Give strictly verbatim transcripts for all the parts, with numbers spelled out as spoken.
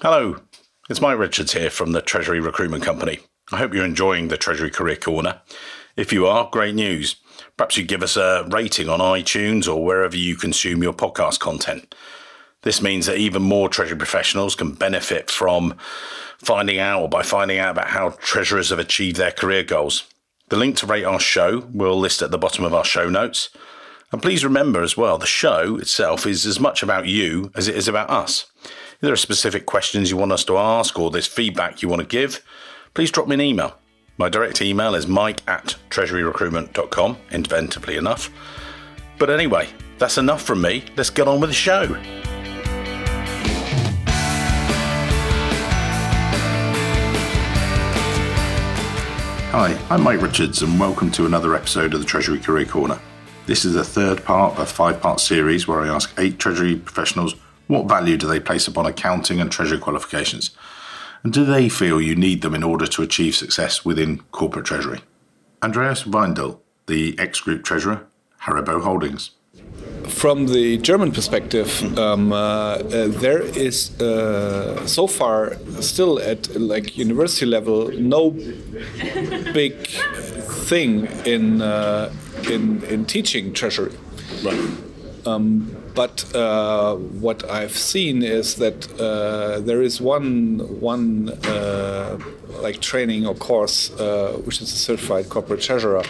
Hello, it's Mike Richards here from the Treasury Recruitment Company. I hope you're enjoying the Treasury Career Corner. If you are, great news. Perhaps you give us a rating on iTunes or wherever you consume your podcast content. This means that even more Treasury professionals can benefit from finding out or by finding out about how treasurers have achieved their career goals. The link to rate our show we'll list at the bottom of our show notes. And please remember as well, the show itself is as much about you as it is about us. If there are specific questions you want us to ask or there's feedback you want to give, please drop me an email. My direct email is mike at treasury recruitment dot com, inventively enough. But anyway, that's enough from me. Let's get on with the show. Hi, I'm Mike Richards and welcome to another episode of the Treasury Career Corner. This is the third part of a five-part series where I ask eight Treasury professionals what value do they place upon accounting and Treasury qualifications, and do they feel you need them in order to achieve success within corporate Treasury. Andreas Weindl, the ex-group Treasurer, Haribo Holdings. From the German perspective, um, uh, uh, there is uh, so far still at like university level no big thing in uh, In, in teaching treasury, right. um, but uh, what I've seen is that uh, there is one one uh, like training or course uh, which is a certified corporate treasurer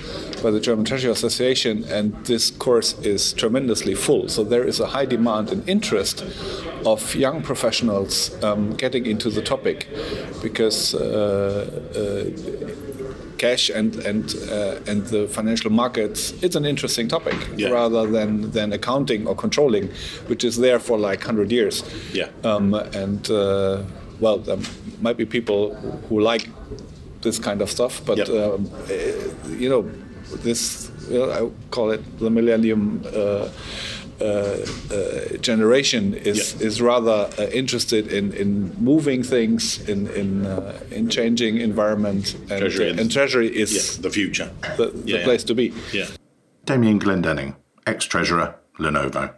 by the German Treasury Association, and this course is tremendously full. So there is a high demand and interest of young professionals um, getting into the topic because. Uh, uh, Cash and and uh, and the financial markets. It's an interesting topic, yeah. rather than, than accounting or controlling, which is there for like one hundred years. Yeah. Um, and uh, well, there might be people who like this kind of stuff, but yep. um, you know, this you know, I call it the millennium uh, uh, uh, generation is yep. is rather uh, interested in, in moving things, in in uh, in changing environment, and Treasury, and, and Treasury is yeah, the future, the, the yeah, place yeah. to be. Yeah. Damien Glendinning, ex-treasurer, Lenovo.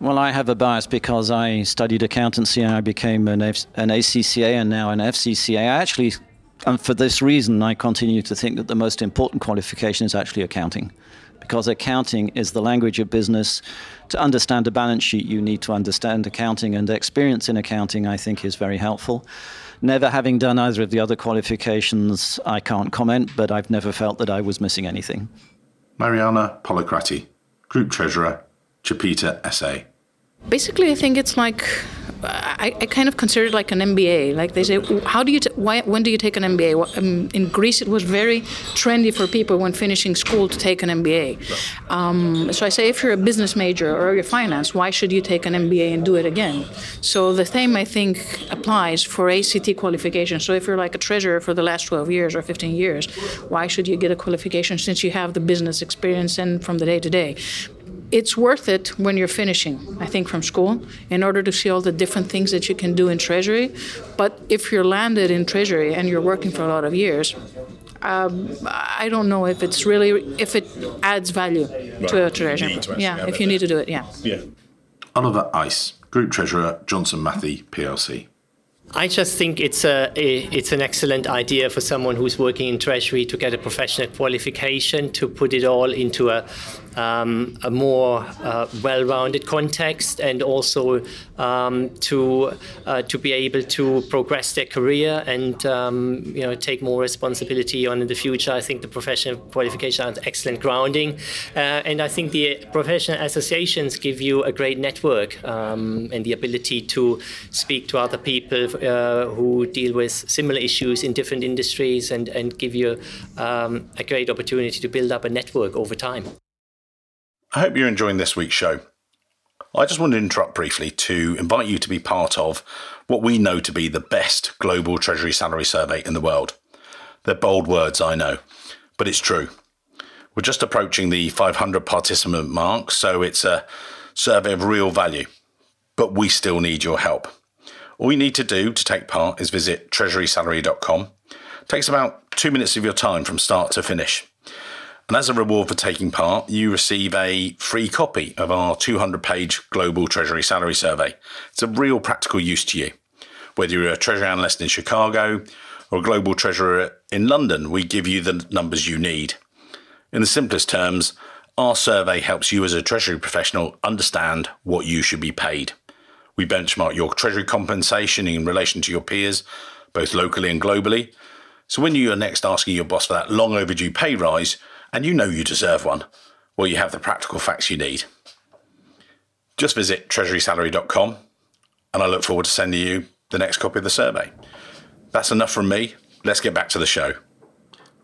Well, I have a bias because I studied accountancy and I became an F- an A C C A and now an F C C A. I actually, and for this reason, I continue to think that the most important qualification is actually accounting. Because accounting is the language of business. To understand a balance sheet, you need to understand accounting, and experience in accounting, I think, is very helpful. Never having done either of the other qualifications, I can't comment, but I've never felt that I was missing anything. Mariana Polocrati, Group Treasurer, Chipita S A Basically, I think it's like, I, I kind of consider it like an M B A. Like they say, how do you, t- why, when do you take an M B A? Well, um, in Greece, it was very trendy for people when finishing school to take an M B A. Um, so I say, if you're a business major or you're finance, why should you take an M B A and do it again? So the same, I think, applies for A C T qualification. So if you're like a treasurer for the last twelve years or fifteen years, why should you get a qualification since you have the business experience and from the day to day? It's worth it when you're finishing, I think, from school, in order to see all the different things that you can do in Treasury. But if you're landed in Treasury and you're working for a lot of years, um, I don't know if it's really, if it adds value right. to a Treasury. To yeah, if you need to do it, yeah. yeah. Oliver Ice, Group Treasurer, Johnson Mathie, P L C. I just think it's a, it's an excellent idea for someone who's working in Treasury to get a professional qualification, to put it all into a, um, a more uh, well-rounded context, and also um, to uh, to be able to progress their career and um, you know take more responsibility on in the future. I think the professional qualifications are an excellent grounding, uh, and I think the professional associations give you a great network um, and the ability to speak to other people. Uh, who deal with similar issues in different industries and, and give you um, a great opportunity to build up a network over time. I hope you're enjoying this week's show. I just want to interrupt briefly to invite you to be part of what we know to be the best global Treasury salary survey in the world. They're bold words, I know, but it's true. We're just approaching the five hundred participant mark, so it's a survey of real value, but we still need your help. All you need to do to take part is visit treasury salary dot com. It takes about two minutes of your time from start to finish. And as a reward for taking part, you receive a free copy of our two hundred page Global Treasury Salary Survey. It's a real practical use to you. Whether you're a treasury analyst in Chicago or a global treasurer in London, we give you the numbers you need. In the simplest terms, our survey helps you as a treasury professional understand what you should be paid. We benchmark your treasury compensation in relation to your peers, both locally and globally. So when you are next asking your boss for that long overdue pay rise, and you know you deserve one, well, you have the practical facts you need. Just visit treasury salary dot com, and I look forward to sending you the next copy of the survey. That's enough from me. Let's get back to the show.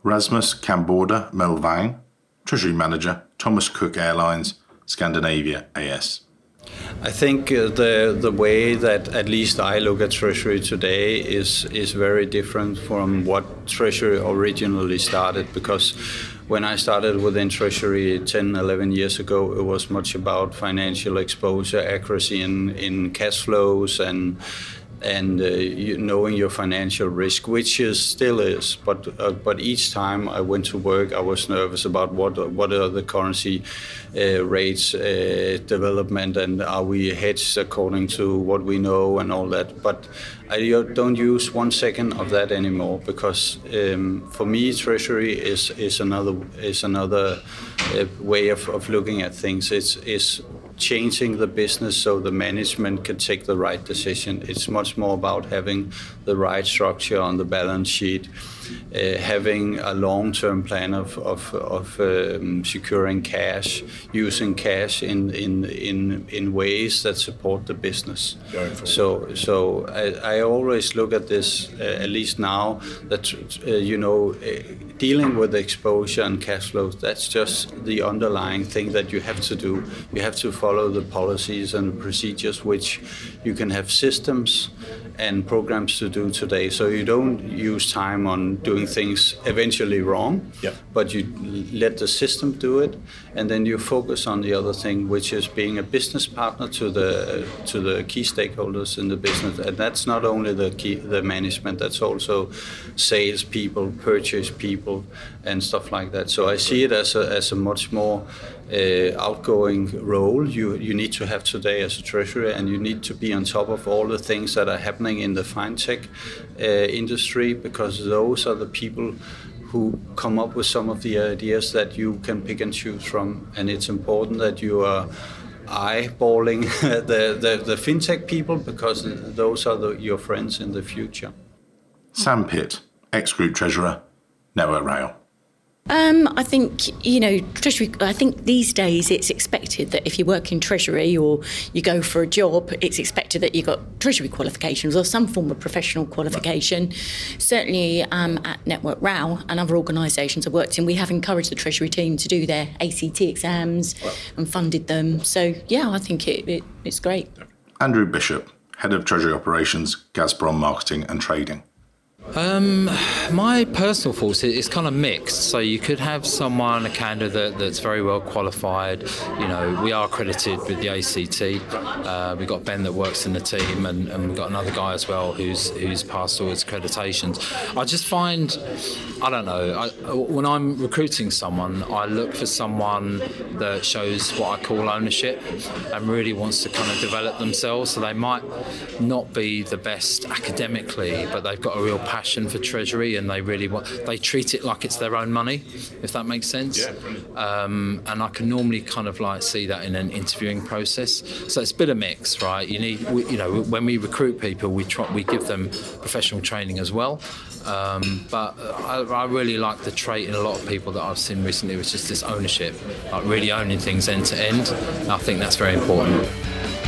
Rasmus Camborda Melvang, Treasury Manager, Thomas Cook Airlines, Scandinavia A S. I think the the way that at least I look at Treasury today is is very different from what Treasury originally started, because when I started within Treasury ten, eleven years ago, it was much about financial exposure, accuracy in, in cash flows, and and uh, you, knowing your financial risk, which is still is, but uh, but each time I went to work, I was nervous about what what are the currency uh, rates uh, development, and are we hedged according to what we know and all that. But I don't use one second of that anymore, because um, for me, Treasury is is another is another uh, way of, of looking at things. It's is changing the business so the management can take the right decision. It's much more about having the right structure on the balance sheet, uh, having a long-term plan of of, of um, securing cash, using cash in, in in in ways that support the business. So so I, I always look at this, uh, at least now, that uh, you know, uh, dealing with exposure and cash flows, that's just the underlying thing that you have to do. You have to follow the policies and the procedures, which you can have systems and programs to do today, so you don't use time on doing things eventually wrong, yep. But you let the system do it, and then you focus on the other thing, which is being a business partner to the to the key stakeholders in the business. And that's not only the key, the management, that's also sales people, purchase people, and stuff like that. So I see it as a as a much more Uh, outgoing role you, you need to have today as a treasurer, and you need to be on top of all the things that are happening in the fintech uh, industry, because those are the people who come up with some of the ideas that you can pick and choose from. And it's important that you are eyeballing the, the, the fintech people, because those are the, your friends in the future. Sam Pitt, ex-group treasurer, Network Rail. Um, I think, you know, Treasury, I think these days it's expected that if you work in Treasury or you go for a job, it's expected that you've got Treasury qualifications or some form of professional qualification. Right. Certainly um, at Network Rail and other organisations I've worked in, we have encouraged the Treasury team to do their A C T exams, right, and funded them. So, yeah, I think it, it it's great. Andrew Bishop, Head of Treasury Operations, Gazprom Marketing and Trading. Um, my personal thoughts is kind of mixed. So you could have someone, a candidate that's very well qualified. You know, we are accredited with the A C T. Uh, we've got Ben that works in the team, and, and we've got another guy as well who's who's passed all his accreditations. I just find, I don't know, I, when I'm recruiting someone, I look for someone that shows what I call ownership and really wants to kind of develop themselves. So they might not be the best academically, but they've got a real passion passion for Treasury, and they really want, they treat it like it's their own money, if that makes sense. Yeah, um, and I can normally kind of like see that in an interviewing process. So it's a bit of mix, right? You need, we, you know, when we recruit people, we try, we give them professional training as well. Um, but I, I really like the trait in a lot of people that I've seen recently, which is this ownership, like really owning things end to end. I think that's very important.